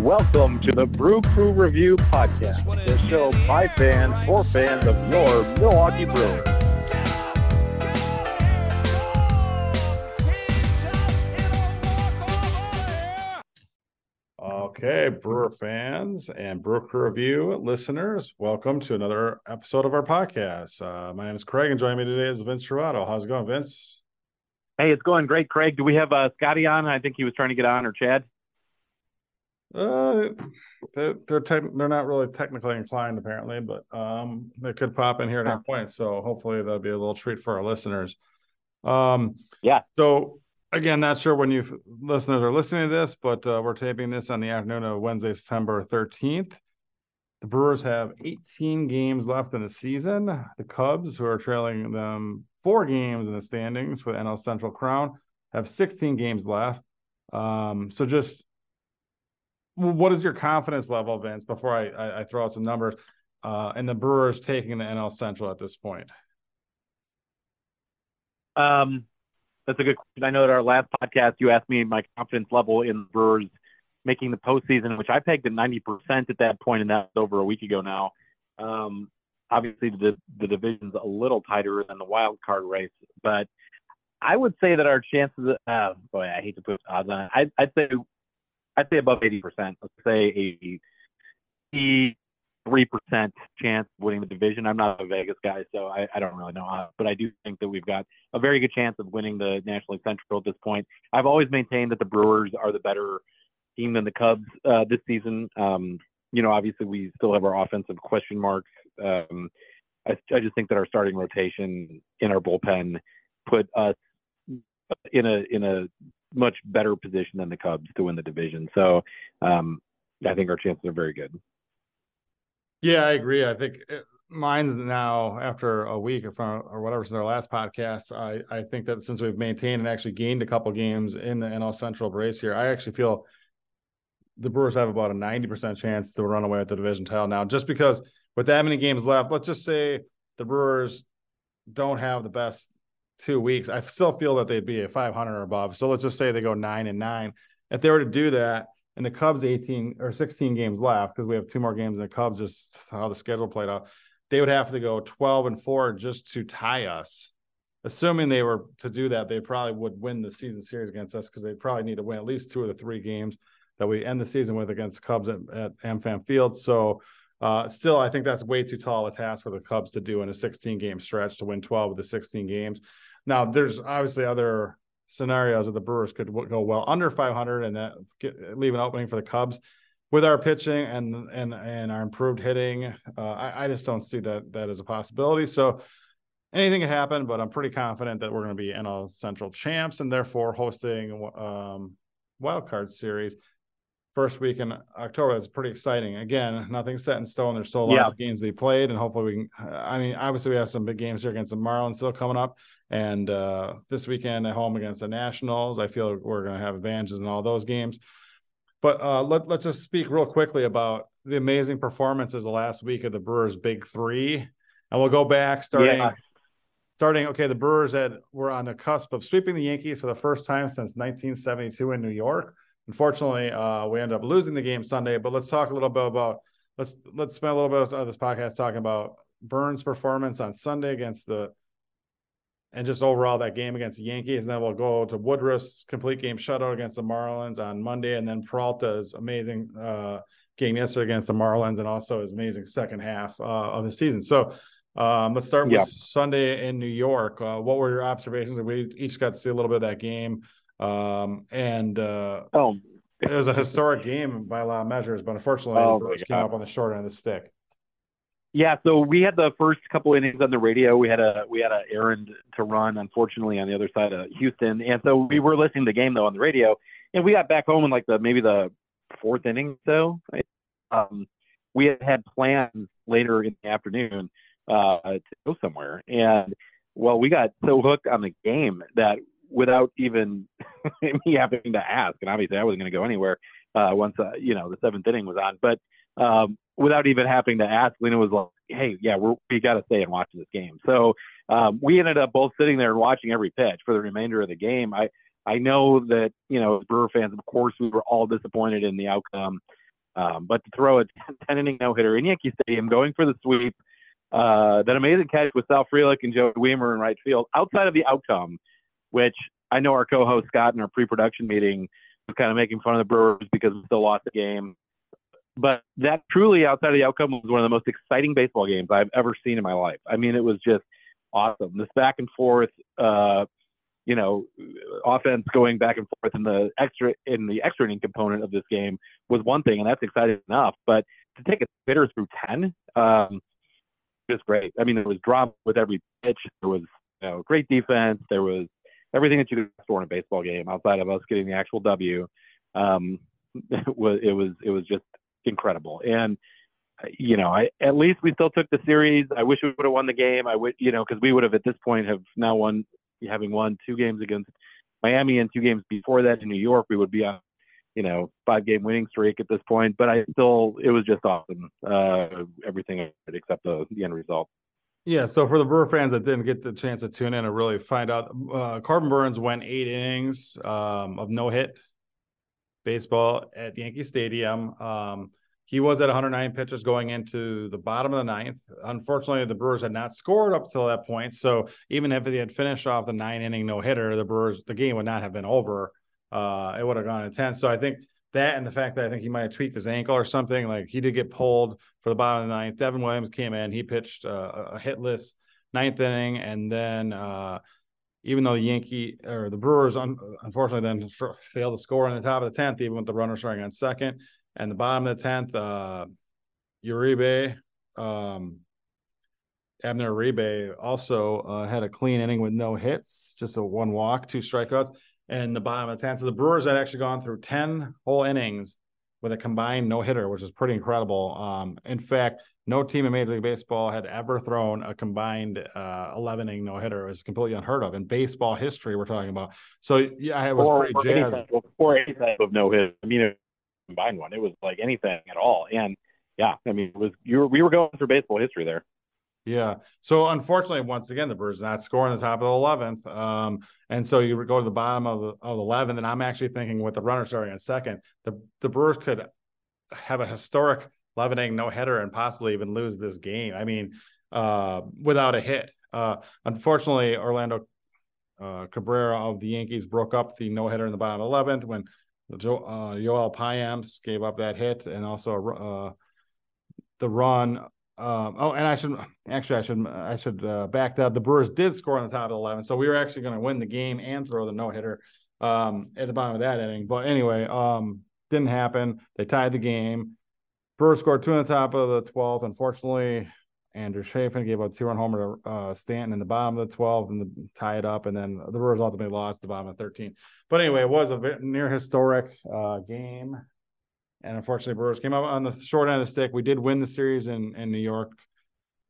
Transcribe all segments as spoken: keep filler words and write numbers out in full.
Welcome to the Brew Crew Review Podcast, the show by fans for fans of your Milwaukee Brewers. Okay, Brewer fans and Brew Crew Review listeners, welcome to another episode of our podcast. Uh, my name is Craig, and joining me today is Vince Tirado. How's it going, Vince? Hey, it's going great, Craig. Do we have uh, Scotty on? I think he was trying to get on, or Chad. Uh, they're they're, tech, they're not really technically inclined, apparently, but um, they could pop in here at any point. So hopefully that'll be a little treat for our listeners. Um, yeah. So again, not sure when you listeners are listening to this, but uh, we're taping this on the afternoon of Wednesday, September thirteenth. The Brewers have eighteen games left in the season. The Cubs, who are trailing them four games in the standings for the N L Central crown, have sixteen games left. Um, so just what is your confidence level, Vince, before I, I, I throw out some numbers, uh, and the Brewers taking the N L Central at this point? Um, that's a good question. I know at our last podcast, you asked me my confidence level in the Brewers making the postseason, which I pegged at ninety percent at that point, and that's over a week ago now. Um, obviously, the, the division's a little tighter than the wild card race, but I would say that our chances – uh, boy, I hate to put odds on it. I, I'd say – I'd say above eighty percent. Let's say eighty-three percent chance of winning the division. I'm not a Vegas guy, so I, I don't really know how. But I do think that we've got a very good chance of winning the National League Central at this point. I've always maintained that the Brewers are the better team than the Cubs uh, this season. Um, you know, obviously we still have our offensive question marks. Um, I, I just think that our starting rotation in our bullpen put us in a in a much better position than the Cubs to win the division. So um, I think our chances are very good. Yeah, I agree. I think it, mine's now after a week or whatever since our last podcast, I, I think that since we've maintained and actually gained a couple games in the N L Central race here, I actually feel the Brewers have about a ninety percent chance to run away with the division title now, just because with that many games left, let's just say the Brewers don't have the best two weeks, I still feel that they'd be a five hundred or above. So let's just say they go nine and nine. If they were to do that, and the Cubs eighteen or sixteen games left, because we have two more games in the Cubs, just how the schedule played out, they would have to go twelve and four just to tie us. Assuming they were to do that, they probably would win the season series against us, because they probably need to win at least two of the three games that we end the season with against Cubs at, at AmFam Field. So uh, still, I think that's way too tall a task for the Cubs to do in a sixteen game stretch to win twelve of the sixteen games. Now, there's obviously other scenarios where the Brewers could go well under five hundred and that get, leave an opening for the Cubs. With our pitching and and and our improved hitting, uh, I, I just don't see that that as a possibility. So anything can happen, but I'm pretty confident that we're going to be N L Central champs and therefore hosting um, wild card series first week in October. That's pretty exciting. Again, nothing's set in stone. There's still lots yeah. of games to be played, and hopefully we can. I mean, obviously we have some big games here against the Marlins still coming up. And uh, this weekend at home against the Nationals, I feel we're going to have advantages in all those games. But uh, let, let's just speak real quickly about the amazing performances the last week of the Brewers' big three. And we'll go back starting, yeah. starting. okay, the Brewers had, were on the cusp of sweeping the Yankees for the first time since nineteen seventy-two in New York. Unfortunately, uh, we ended up losing the game Sunday. But let's talk a little bit about – let's let's spend a little bit of this podcast talking about Burnes' performance on Sunday against the – and just overall that game against the Yankees. And then we'll go to Woodruff's complete game shutout against the Marlins on Monday. And then Peralta's amazing uh, game yesterday against the Marlins, and also his amazing second half uh, of the season. So um, let's start with yeah. Sunday in New York. Uh, what were your observations? We each got to see a little bit of that game. Um, and uh, oh. It was a historic game by a lot of measures, but unfortunately oh, the Brewers came up on the short end of the stick. Yeah, so we had the first couple innings on the radio. We had a we had an errand to run, unfortunately, on the other side of Houston, and so we were listening to the game though on the radio, and we got back home in like the maybe the fourth inning or so. Um, we had had plans later in the afternoon uh, to go somewhere, and well, we got so hooked on the game that without even me having to ask, and obviously I wasn't going to go anywhere uh, once uh, you know the seventh inning was on, but. Um, without even having to ask, Lena was like, hey, yeah, we're, we got to stay and watch this game. So um, we ended up both sitting there and watching every pitch for the remainder of the game. I, I know that, you know, as Brewer fans, of course, we were all disappointed in the outcome. Um, but to throw a ten-inning no-hitter in Yankee Stadium, going for the sweep, uh, that amazing catch with Sal Frelick and Joey Wiemer in right field, outside of the outcome, which I know our co-host Scott in our pre-production meeting was kind of making fun of the Brewers because we still lost the game. But that truly, outside of the outcome, was one of the most exciting baseball games I've ever seen in my life. I mean, it was just awesome. This back and forth, uh, you know, offense going back and forth in the extra in the extra inning component of this game was one thing, and that's exciting enough. But to take a hitter through ten, um, just great. I mean, there was drama with every pitch. There was, you know, great defense. There was everything that you could ask for in a baseball game outside of us getting the actual W. Um, it was it was it was just incredible. And, you know, I, at least we still took the series. I wish we would have won the game. I would, you know, because we would have at this point have now won, having won two games against Miami and two games before that in New York, we would be on, you know, five game winning streak at this point. But I still, it was just awesome. Uh, everything except the, the end result. Yeah. So for the Brewer fans that didn't get the chance to tune in and really find out, uh, Corbin Burnes went eight innings um, of no hit baseball at Yankee Stadium. Um, he was at one hundred nine pitches going into the bottom of the ninth. Unfortunately, the Brewers had not scored up till that point. So even if they had finished off the nine inning no hitter, the Brewers, the game would not have been over. Uh, it would have gone to ten. So I think that, and the fact that I think he might have tweaked his ankle or something, like he did get pulled for the bottom of the ninth. Devin Williams came in. He pitched uh, a hitless ninth inning, and then uh, even though the Yankee or the Brewers, un- unfortunately, then failed to score in the top of the tenth, even with the runner starting on second, and the bottom of the tenth, uh, Uribe, um, Abner Uribe also uh, had a clean inning with no hits, just a one walk, two strikeouts, and the bottom of the tenth. So the Brewers had actually gone through ten whole innings with a combined no hitter, which is pretty incredible. Um, in fact, no team in Major League Baseball had ever thrown a combined uh, eleven-inning no-hitter. It was completely unheard of in baseball history. We're talking about. So yeah, I was or, pretty or jazzed. Any type, or any type of no-hitter. I mean, it was a combined one. It was like anything at all. And yeah, I mean, it was you were, we were going through baseball history there. Yeah. So unfortunately, once again, the Brewers not scoring the top of the eleventh, um, and so you go to the bottom of the, of the eleventh. And I'm actually thinking with the runner starting on second, the the Brewers could have a historic eleven-inning no-hitter and possibly even lose this game. I mean, uh, without a hit. Uh, unfortunately, Orlando uh, Cabrera of the Yankees broke up the no-hitter in the bottom eleventh when jo- uh, Yoel Piams gave up that hit and also uh, the run. Um, oh, and I should actually I should I should uh, back that. The Brewers did score in the top of the eleventh, so we were actually going to win the game and throw the no-hitter um, at the bottom of that inning. But anyway, um, didn't happen. They tied the game. Brewers scored two in the top of the twelfth. Unfortunately, Andrew Chafin gave up a two-run homer to uh, Stanton in the bottom of the twelfth and the, tie it up. And then the Brewers ultimately lost the bottom of the thirteenth. But anyway, it was a near historic uh, game. And unfortunately, Brewers came up on the short end of the stick. We did win the series in, in New York,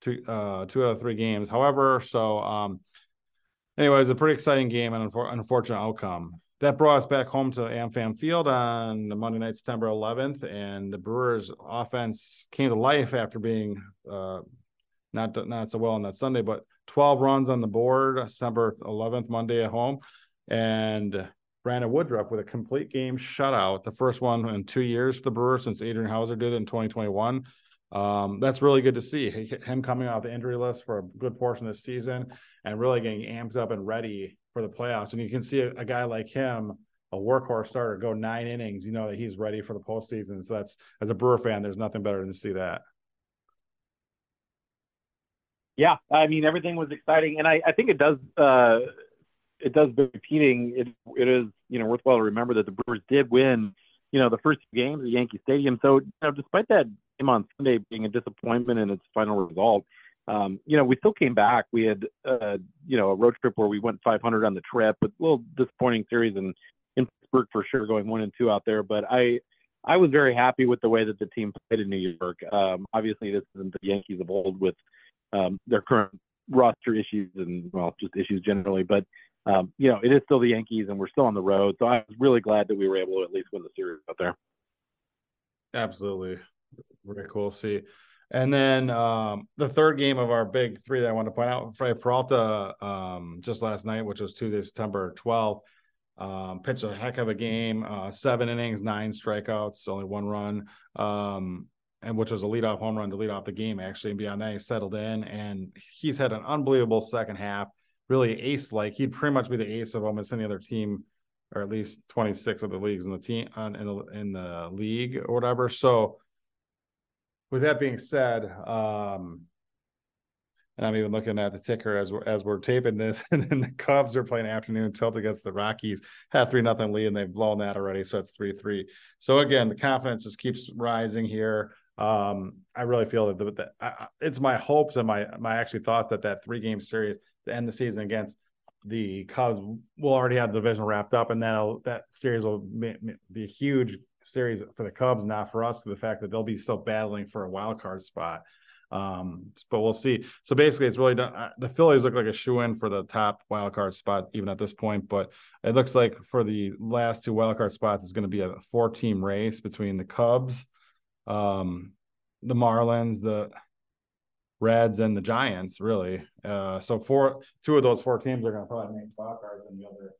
two, uh, two out of three games. However, so um, anyway, it was a pretty exciting game and an unfortunate outcome. That brought us back home to AmFam Field on Monday night, September eleventh, and the Brewers' offense came to life after being uh, not not so well on that Sunday, but twelve runs on the board, September eleventh, Monday at home, and Brandon Woodruff with a complete game shutout, the first one in two years for the Brewers since Adrian Houser did it in twenty twenty-one. Um, that's really good to see, him coming off the injury list for a good portion of the season and really getting amped up and ready for the playoffs. And you can see a, a guy like him, a workhorse starter, go nine innings, you know that he's ready for the postseason. So that's, as a Brewer fan, there's nothing better than to see that. Yeah, I mean, everything was exciting. And I, I think it does uh, it does be repeating. It, it is, you know, worthwhile to remember that the Brewers did win, you know, the first two games at Yankee Stadium. So, you know, despite that game on Sunday being a disappointment in its final result, um, you know, we still came back. We had, uh, you know, a road trip where we went five hundred on the trip, but a little disappointing series in, in Pittsburgh for sure, going one and two out there. But I I was very happy with the way that the team played in New York. Um, obviously, this isn't the Yankees of old with um, their current roster issues and, well, just issues generally. But, um, you know, it is still the Yankees and we're still on the road. So I was really glad that we were able to at least win the series out there. Absolutely. Very cool to see. And then um, the third game of our big three that I want to point out, Fred Peralta, um, just last night, which was Tuesday, September twelfth, Um, pitched a heck of a game, uh, seven innings, nine strikeouts, only one run, um, and which was a leadoff home run to lead off the game, actually. And beyond that, he settled in, and he's had an unbelievable second half, really ace-like. He'd pretty much be the ace of almost any other team, or at least twenty-six of the leagues in the team on in the, in the league or whatever. So with that being said, um, and I'm even looking at the ticker as we're, as we're taping this, and then the Cubs are playing afternoon tilt against the Rockies, had three nothing lead, and they've blown that already. So it's three, three. So again, the confidence just keeps rising here. Um, I really feel that, the, that I, it's my hopes and my, my actually thoughts that that three game series to end the season against the Cubs will already have the division wrapped up. And then that series will be a huge series for the Cubs, not for us, for the fact that they'll be still battling for a wild card spot. Um, but we'll see. So basically, it's really done. Uh, the Phillies look like a shoe-in for the top wild card spot, even at this point. But it looks like for the last two wild card spots, it's going to be a four-team race between the Cubs, um, the Marlins, the Reds, and the Giants. Really, uh, so four, two of those four teams are going to probably make wild cards, and the other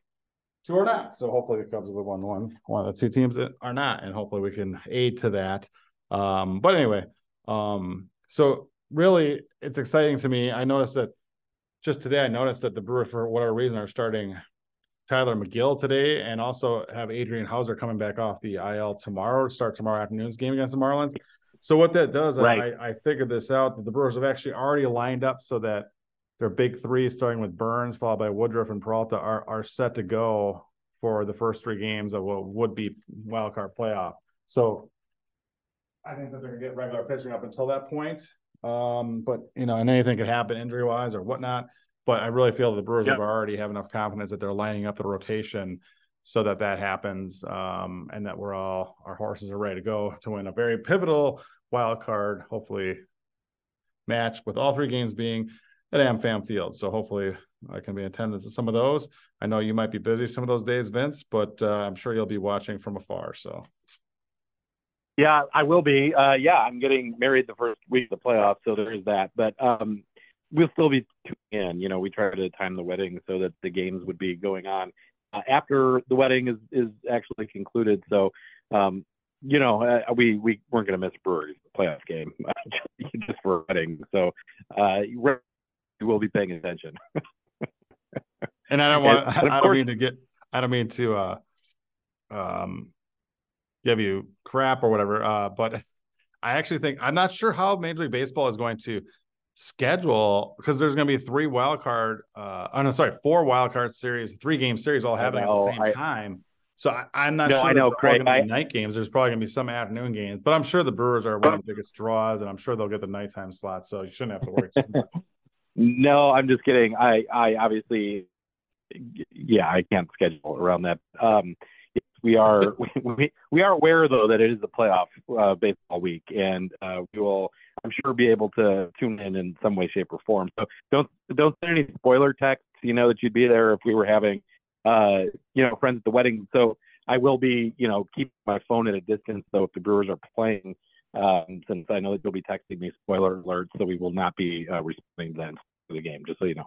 two are not. So hopefully, the Cubs are the one, one, one of the two teams that are not, and hopefully, we can aid to that. Um, but anyway, um. So really, it's exciting to me. I noticed that just today, I noticed that the Brewers, for whatever reason, are starting Tyler McGill today, and also have Adrian Houser coming back off the I L tomorrow, start tomorrow afternoon's game against the Marlins. So what that does, right. I, I figured this out, that the Brewers have actually already lined up so that their big three, starting with Burnes, followed by Woodruff and Peralta, are, are set to go for the first three games of what would be wild card playoff. So I think that they're going to get regular pitching up until that point. Um, but, you know, and anything could happen injury-wise or whatnot. But I really feel the Brewers yep. have already have enough confidence that they're lining up the rotation so that that happens, um, and that we're all – our horses are ready to go to win a very pivotal wild card, hopefully, match, with all three games being at AmFam Field. So hopefully I can be in attendance to some of those. I know you might be busy some of those days, Vince, but uh, I'm sure you'll be watching from afar, so – Yeah, I will be. Uh, yeah, I'm getting married the first week of the playoffs, so there is that. But um, we'll still be tuning in. You know, we try to time the wedding so that the games would be going on uh, after the wedding is, is actually concluded. So, um, you know, uh, we, we weren't going to miss Brewers playoff game just for a wedding. So uh, we're, we'll be paying attention. And I don't want. And, I, I don't mean to get. I don't mean to. Uh, um. give you crap or whatever, uh, but I actually think, I'm not sure how Major League Baseball is going to schedule, because there's going to be three wild card, uh, oh no, sorry, four wild card series, three game series all happening at the same I, time. So I, I'm not no, sure I know, Craig, going to be I, night games. There's probably going to be some afternoon games, but I'm sure the Brewers are one of the biggest draws, and I'm sure they'll get the nighttime slot, so you shouldn't have to worry too much. No, I'm just kidding. I, I obviously, yeah, I can't schedule around that. Um, We are we, we are aware, though, that it is the playoff uh, baseball week, and uh, we will, I'm sure, be able to tune in in some way, shape, or form. So don't don't send any spoiler texts, you know, that you'd be there if we were having, uh, you know, friends at the wedding. So I will be, you know, keeping my phone at a distance, so if the Brewers are playing, um, since I know that you'll be texting me spoiler alerts, so we will not be uh, responding then to the game, just so you know.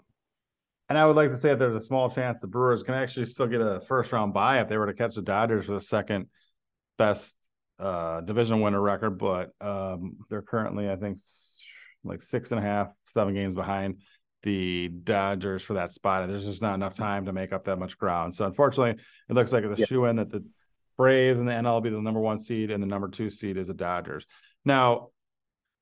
And I would like to say that there's a small chance the Brewers can actually still get a first-round bye if they were to catch the Dodgers for the second-best uh, division winner record. But um, they're currently, I think, like six and a half, seven games behind the Dodgers for that spot. And there's just not enough time to make up that much ground. So, unfortunately, it looks like it's a shoe-in that the Braves and the N L will be the number one seed, and the number two seed is the Dodgers. Now,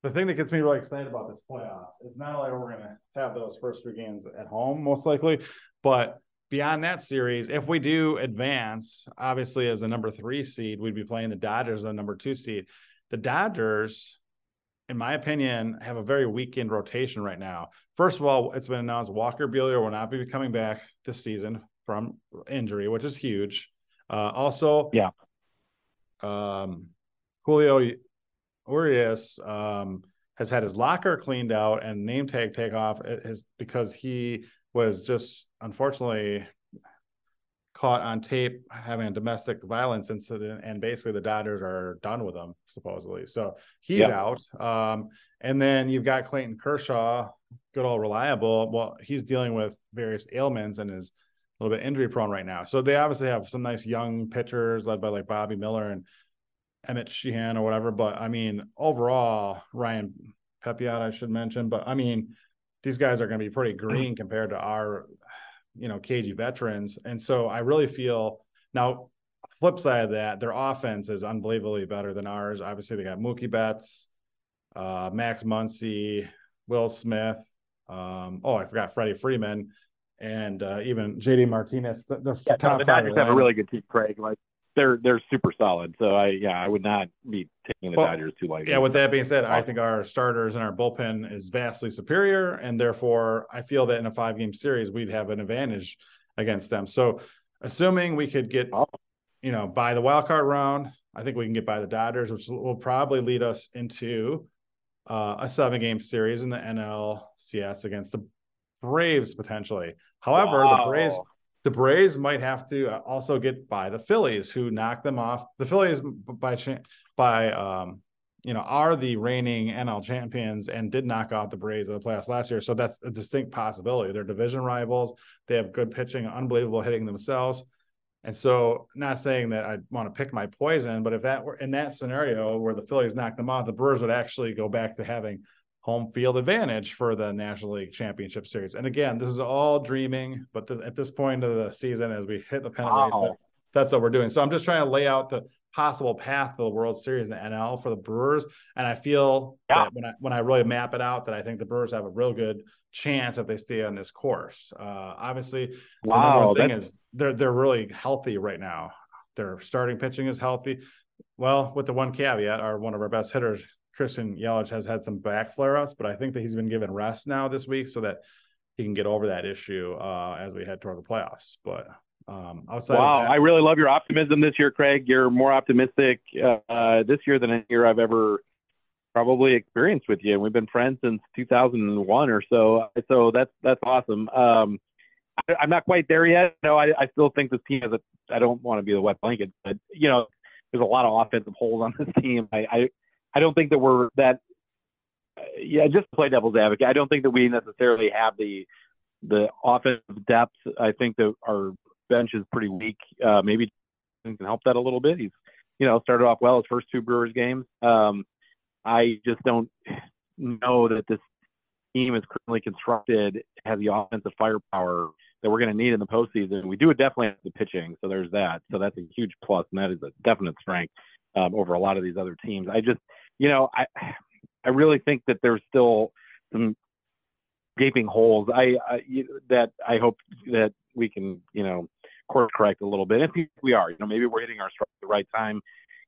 the thing that gets me really excited about this playoffs is not only we're going to have those first three games at home, most likely, but beyond that series, if we do advance, obviously as a number three seed, we'd be playing the Dodgers, the number two seed. The Dodgers, in my opinion, have a very weakened rotation right now. First of all, it's been announced Walker Buehler will not be coming back this season from injury, which is huge. Uh, also, yeah, um, Julio Urias um, has had his locker cleaned out and name tag take off is because he was just unfortunately caught on tape having a domestic violence incident, and basically the Dodgers are done with him, supposedly. So he's yep. out. Um, and then you've got Clayton Kershaw, good old reliable. Well, he's dealing with various ailments in his a little bit injury prone right now. So they obviously have some nice young pitchers led by like Bobby Miller and Emmett Sheehan or whatever. But I mean, overall, Ryan Pepiot, I should mention, but I mean, these guys are going to be pretty green compared to our, you know, cagey veterans. And so I really feel now flip side of that, their offense is unbelievably better than ours. Obviously they got Mookie Betts, uh, Max Muncy, Will Smith. Um, oh, I forgot Freddie Freeman and uh, even J D Martinez. The, the yeah, top no, the Dodgers have a really good team, Craig. Like they're they're super solid. So I yeah, I would not be taking the well, Dodgers too lightly. Yeah, with that being said, I think our starters and our bullpen is vastly superior, and therefore I feel that in a five game series we'd have an advantage against them. So assuming we could get oh. you know by the wild card round, I think we can get by the Dodgers, which will probably lead us into Uh, a seven-game series in the N L C S against the Braves potentially. However, wow. the Braves the Braves might have to also get by the Phillies, who knocked them off. The Phillies by by um, you know are the reigning N L champions and did knock off the Braves in the playoffs last year. So that's a distinct possibility. They're division rivals. They have good pitching, unbelievable hitting themselves. And so, not saying that I want to pick my poison, but if that were in that scenario where the Phillies knocked them off, the Brewers would actually go back to having home field advantage for the National League Championship Series. And again, this is all dreaming, but th- at this point of the season, as we hit the pennant race, that's what we're doing. So I'm just trying to lay out the possible path to the World Series in the N L for the Brewers. And I feel yeah. that when I when I really map it out, that I think the Brewers have a real good chance if they stay on this course. Uh, obviously, wow, the number one thing is they're they're really healthy right now. Their starting pitching is healthy. Well, with the one caveat, our one of our best hitters, Christian Yelich, has had some back flare-ups, but I think that he's been given rest now this week so that he can get over that issue uh, as we head toward the playoffs. But um, outside wow, of that, I really love your optimism this year, Craig. You're more optimistic uh, this year than any year I've ever probably experienced with you, and we've been friends since two thousand one or so. So that's that's awesome. Um, I, I'm not quite there yet. No, I, I still think this team has a. I don't want to be the wet blanket, but you know, there's a lot of offensive holes on this team. I I, I don't think that we're that. Yeah, just to play devil's advocate, I don't think that we necessarily have the the offensive depth. I think that our bench is pretty weak. Uh, maybe can help that a little bit. He's you know started off well his first two Brewers games. Um, I just don't know that this team is currently constructed has the offensive firepower that we're going to need in the postseason. We do definitely have the pitching, so there's that. So that's a huge plus, and that is a definite strength um, over a lot of these other teams. I just, you know, I I really think that there's still some gaping holes I, I that I hope that we can, you know, course correct a little bit. If we are, you know, maybe we're hitting our strike at the right time.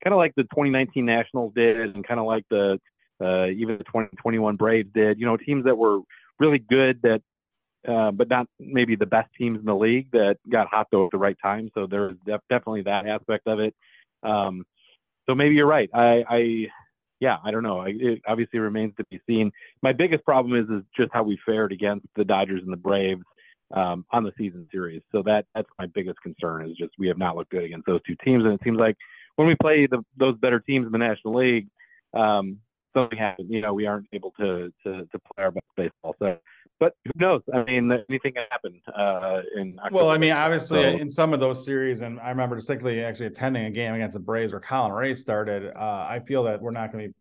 Kind of like the twenty nineteen Nationals did, and kind of like the uh, even the twenty twenty-one Braves did. You know, teams that were really good, that uh, but not maybe the best teams in the league that got hot though at the right time. So there's def- definitely that aspect of it. Um, so maybe you're right. I, I yeah, I don't know. I, it obviously remains to be seen. My biggest problem is is just how we fared against the Dodgers and the Braves um, on the season series. So that that's my biggest concern is just we have not looked good against those two teams, and it seems like when we play the, those better teams in the National League, um, something happens. You know, we aren't able to to, to play our best baseball. So, but who knows? I mean, anything can happen. Uh, in October. Well, I mean, obviously, so, in some of those series, and I remember distinctly actually attending a game against the Braves where Colin Ray started. Uh, I feel that we're not going to be,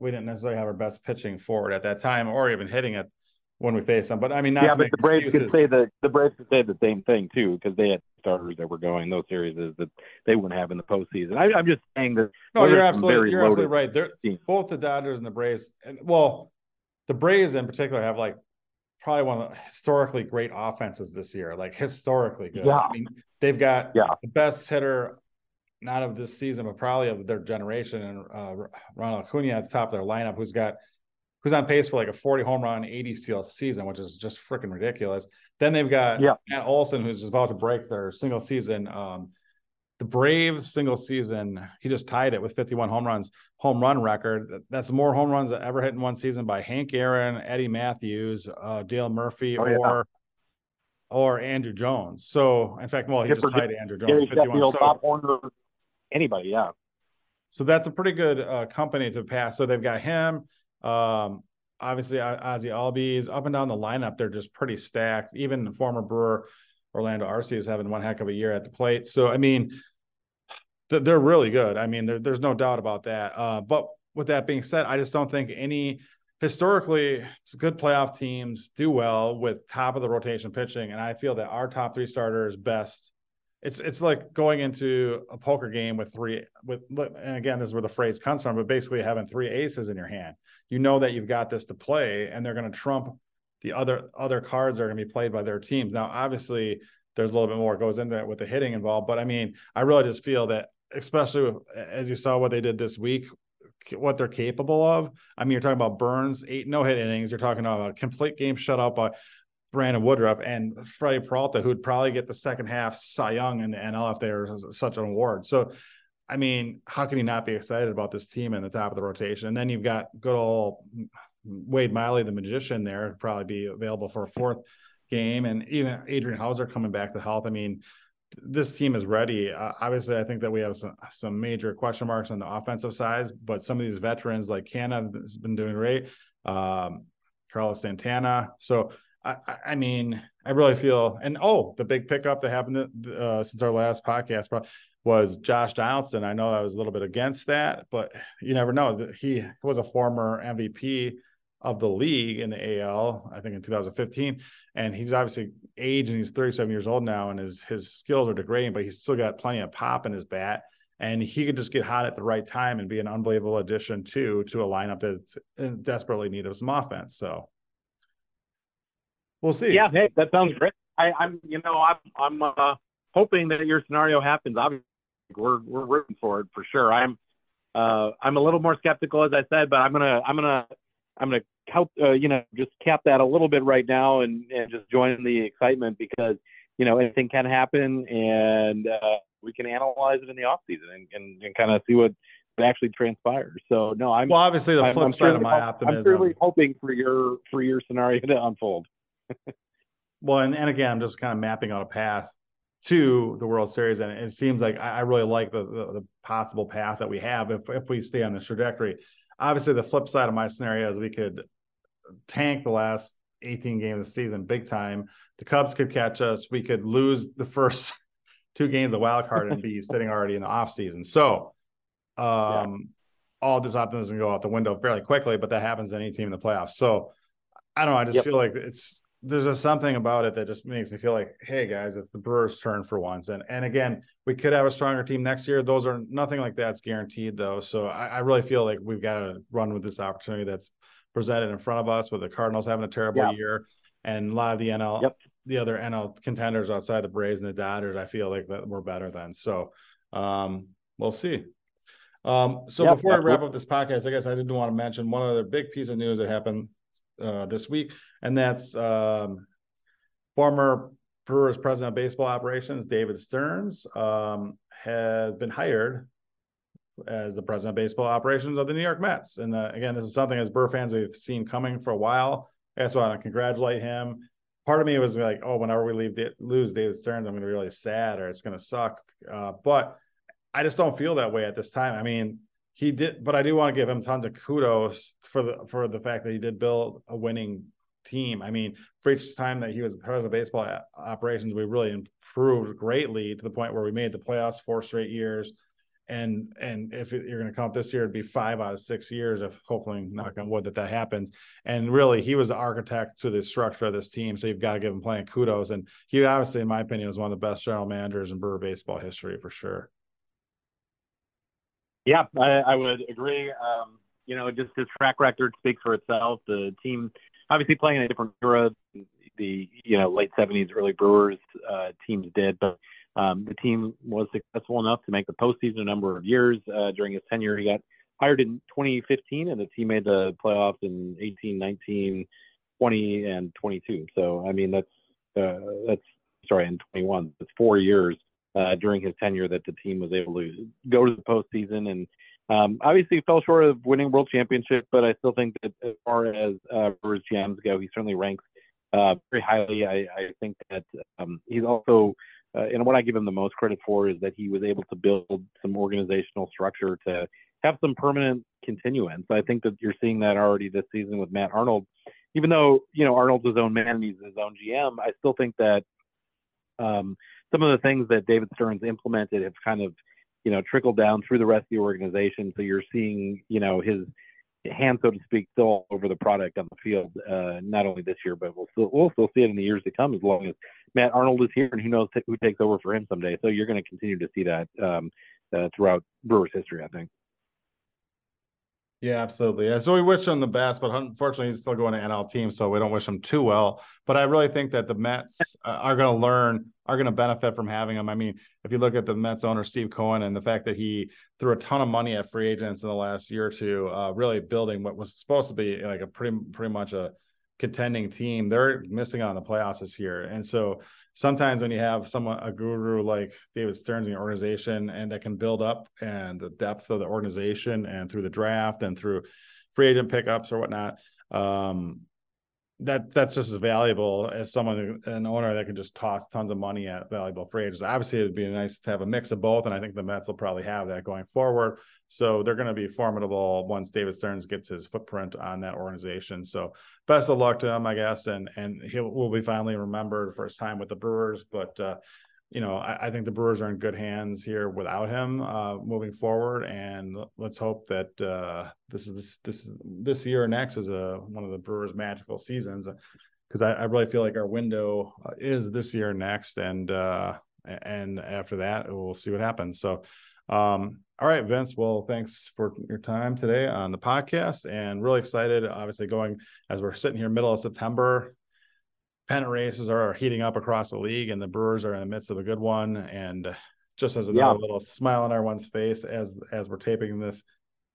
we didn't necessarily have our best pitching forward at that time, or even hitting it when we faced them. But I mean, not yeah, to but make the Braves excuses. could say the the Braves could say the same thing too, because they had starters that were going those series that they wouldn't have in the postseason. I, I'm just saying that. No, you're absolutely you're absolutely right. They're teams. Both the Dodgers and the Braves, and well, the Braves in particular have like probably one of the historically great offenses this year, like historically good. Yeah. I mean, they've got yeah. the best hitter, not of this season, but probably of their generation, and uh, Ronald Acuna at the top of their lineup, who's got. who's on pace for like a forty home run, eighty steal season, which is just freaking ridiculous. Then they've got yeah. Matt Olson, who's about to break their single season. Um, the Braves single season, he just tied it with fifty-one home runs, home run record. That's more home runs that ever hit in one season by Hank Aaron, Eddie Matthews, uh, Dale Murphy, oh, yeah. or or Andruw Jones. So, in fact, well, he just tied Andruw Jones fifty-one. So, top order, anybody, yeah. So that's a pretty good uh, company to pass. So they've got him. Um, obviously Ozzy Albies up and down the lineup. They're just pretty stacked. Even the former Brewer Orlando Arcia is having one heck of a year at the plate. So, I mean, th- they're really good. I mean, there, there's no doubt about that. Uh, but with that being said, I just don't think any historically good playoff teams do well with top of the rotation pitching. And I feel that our top three starters best. It's it's like going into a poker game with three with and again, this is where the phrase comes from, but basically having three aces in your hand. You know that you've got this to play, and they're going to trump the other other cards that are going to be played by their teams. Now, obviously, there's a little bit more goes into it with the hitting involved, but I mean, I really just feel that, especially with, as you saw what they did this week, what they're capable of. I mean, you're talking about Burnes, eight no hit innings. You're talking about a complete game shutout by Brandon Woodruff and Fred Peralta, who'd probably get the second half Cy Young in the N L if they were such an award. So, I mean, how can you not be excited about this team in the top of the rotation? And then you've got good old Wade Miley, the magician there, probably be available for a fourth game. And even Adrian Houser coming back to health. I mean, this team is ready. Uh, obviously, I think that we have some, some major question marks on the offensive side, but some of these veterans like Canna has been doing great. Um, Carlos Santana. So, I, I mean, I really feel, and oh, the big pickup that happened uh, since our last podcast was Josh Donaldson. I know I was a little bit against that, but you never know. He was a former M V P of the league in the A L, I think in two thousand fifteen, and he's obviously aged and he's thirty-seven years old now, and his his skills are degrading, but he's still got plenty of pop in his bat, and he could just get hot at the right time and be an unbelievable addition to to a lineup that's in desperately need of some offense. So. We'll see. Yeah, hey, that sounds great. I, I'm, you know, I'm, I'm uh, hoping that your scenario happens. Obviously, we're we're rooting for it for sure. I'm, uh, I'm a little more skeptical, as I said, but I'm gonna, I'm gonna, I'm gonna help, uh, you know, just cap that a little bit right now and, and just join the excitement because, you know, anything can happen and uh, we can analyze it in the off season and, and, and kind of see what actually transpires. So no, I'm well, obviously the flip I'm, I'm side of my optimism. I'm truly hoping for your for your scenario to unfold. Well, and, and again, I'm just kind of mapping out a path to the World Series, and it seems like I, I really like the, the the possible path that we have if if we stay on this trajectory. Obviously, the flip side of my scenario is we could tank the last eighteen games of the season big time. The Cubs could catch us. We could lose the first two games of the wild card and be sitting already in the offseason. So, um, yeah. All this optimism go out the window fairly quickly, but that happens to any team in the playoffs. So, I don't know. I just yep. feel like it's. There's just something about it that just makes me feel like, hey, guys, it's the Brewers' turn for once. And and again, we could have a stronger team next year. Those are nothing like that's guaranteed, though. So I, I really feel like we've got to run with this opportunity that's presented in front of us with the Cardinals having a terrible yeah. year and a lot of the N L, yep. the other N L contenders outside the Braves and the Dodgers. I feel like that we're better than. So um, we'll see. Um, so yeah, before yeah, I wrap yeah. up this podcast, I guess I did want to mention one other big piece of news that happened Uh, this week, and that's um, former Brewers president of baseball operations David Stearns um, has been hired as the president of baseball operations of the New York Mets. And uh, again, this is something as Brewer fans we've seen coming for a while. That's why I want to congratulate him. Part of me was like, oh, whenever we leave lose David Stearns, I'm going to be really sad or it's going to suck. Uh, but I just don't feel that way at this time. I mean. He did, but I do want to give him tons of kudos for the for the fact that he did build a winning team. I mean, for each time that he was president of baseball operations, we really improved greatly to the point where we made the playoffs four straight years. And and if you're going to count this year, it'd be five out of six years if hopefully, knock on wood, that that happens. And really, he was the architect to the structure of this team, so you've got to give him plenty of kudos. And he obviously, in my opinion, was one of the best general managers in Brewer baseball history for sure. Yeah, I, I would agree. Um, you know, just his track record speaks for itself. The team, obviously playing in a different era, the, you know, late seventies, early Brewers uh, teams did, but um, the team was successful enough to make the postseason a number of years uh, during his tenure. He got hired in twenty fifteen, and the team made the playoffs in eighteen, nineteen, twenty, and twenty-two. So, I mean, that's, uh, that's sorry, and twenty-one. That's four years. Uh, during his tenure that the team was able to go to the postseason. And um, obviously fell short of winning world championship, but I still think that as far as uh, Brewers G Ms go, he certainly ranks uh, very highly. I, I think that um, he's also, uh, and what I give him the most credit for is that he was able to build some organizational structure to have some permanent continuance. I think that you're seeing that already this season with Matt Arnold. Even though, you know, Arnold's his own man and he's his own G M, I still think that Um, some of the things that David Stearns implemented have kind of, you know, trickled down through the rest of the organization. So you're seeing, you know, his hand, so to speak, still all over the product on the field, uh, not only this year, but we'll still, we'll still see it in the years to come as long as Matt Arnold is here, and who knows t- who takes over for him someday. So you're going to continue to see that um, uh, throughout Brewers history, I think. Yeah, absolutely. Yeah, so we wish him the best, but unfortunately he's still going to N L team, so we don't wish him too well. But I really think that the Mets uh, are going to learn, are going to benefit from having him. I mean, if you look at the Mets owner, Steve Cohen, and the fact that he threw a ton of money at free agents in the last year or two, uh, really building what was supposed to be like a pretty, pretty much a contending team. They're missing out on the playoffs this year. And so sometimes when you have someone, a guru like David Stearns in the organization, and that can build up and the depth of the organization and through the draft and through free agent pickups or whatnot, um, that that's just as valuable as someone, an owner that can just toss tons of money at valuable free agents. Obviously, it'd be nice to have a mix of both, and I think the Mets will probably have that going forward. So they're going to be formidable once David Stearns gets his footprint on that organization. So best of luck to him, I guess, and and he will be finally remembered for his time with the Brewers. But, uh, you know, I, I think the Brewers are in good hands here without him uh, moving forward. And let's hope that uh, this is this this this year next is a, one of the Brewers' magical seasons, because I, I really feel like our window is this year next. And, uh, and after that, we'll see what happens. So. Um, all right, Vince, well, thanks for your time today on the podcast, and really excited, obviously, going as we're sitting here middle of September, pennant races are heating up across the league, and the Brewers are in the midst of a good one. And just as another yeah. little smile on everyone's face, as, as we're taping this,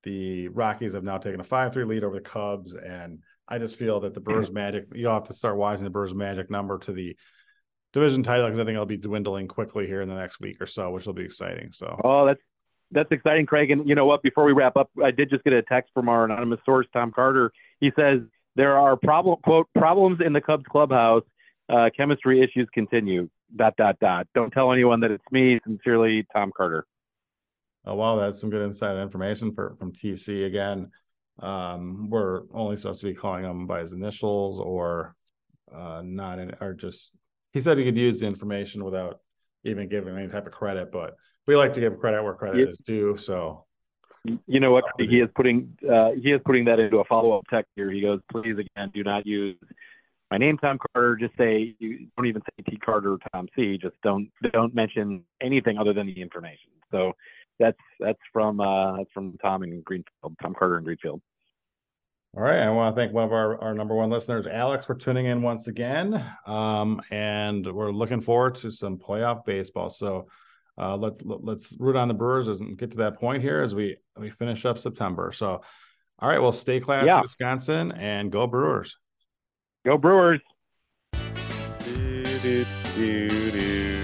the Rockies have now taken a five three lead over the Cubs. And I just feel that the Brewers magic, you'll have to start watching the Brewers magic number to the division title, because I think it'll be dwindling quickly here in the next week or so, which will be exciting. So, oh, that's that's exciting, Craig. And you know what? Before we wrap up, I did just get a text from our anonymous source, Tom Carter. He says there are problem quote problems in the Cubs clubhouse. Uh, chemistry issues continue. Dot dot dot. Don't tell anyone that it's me. Sincerely, Tom Carter. Oh wow, that's some good inside information for, from T C again. Um, we're only supposed to be calling him by his initials, or uh, not, in, or just. He said he could use the information without even giving any type of credit, but we like to give credit where credit yeah. is due. So, you know what, he is putting uh, he is putting that into a follow-up text here. He goes, please, again, do not use my name, Tom Carter. Just say, you don't even say T Carter or Tom C. Just don't don't mention anything other than the information. So that's that's from uh, that's from Tom in Greenfield, Tom Carter in Greenfield. All right. I want to thank one of our, our number one listeners, Alex, for tuning in once again. Um, and we're looking forward to some playoff baseball. So uh, let's, let's root on the Brewers and get to that point here as we, we finish up September. So, all right, well, stay classy, yeah. Wisconsin, and go Brewers. Go Brewers. Do, do, do, do.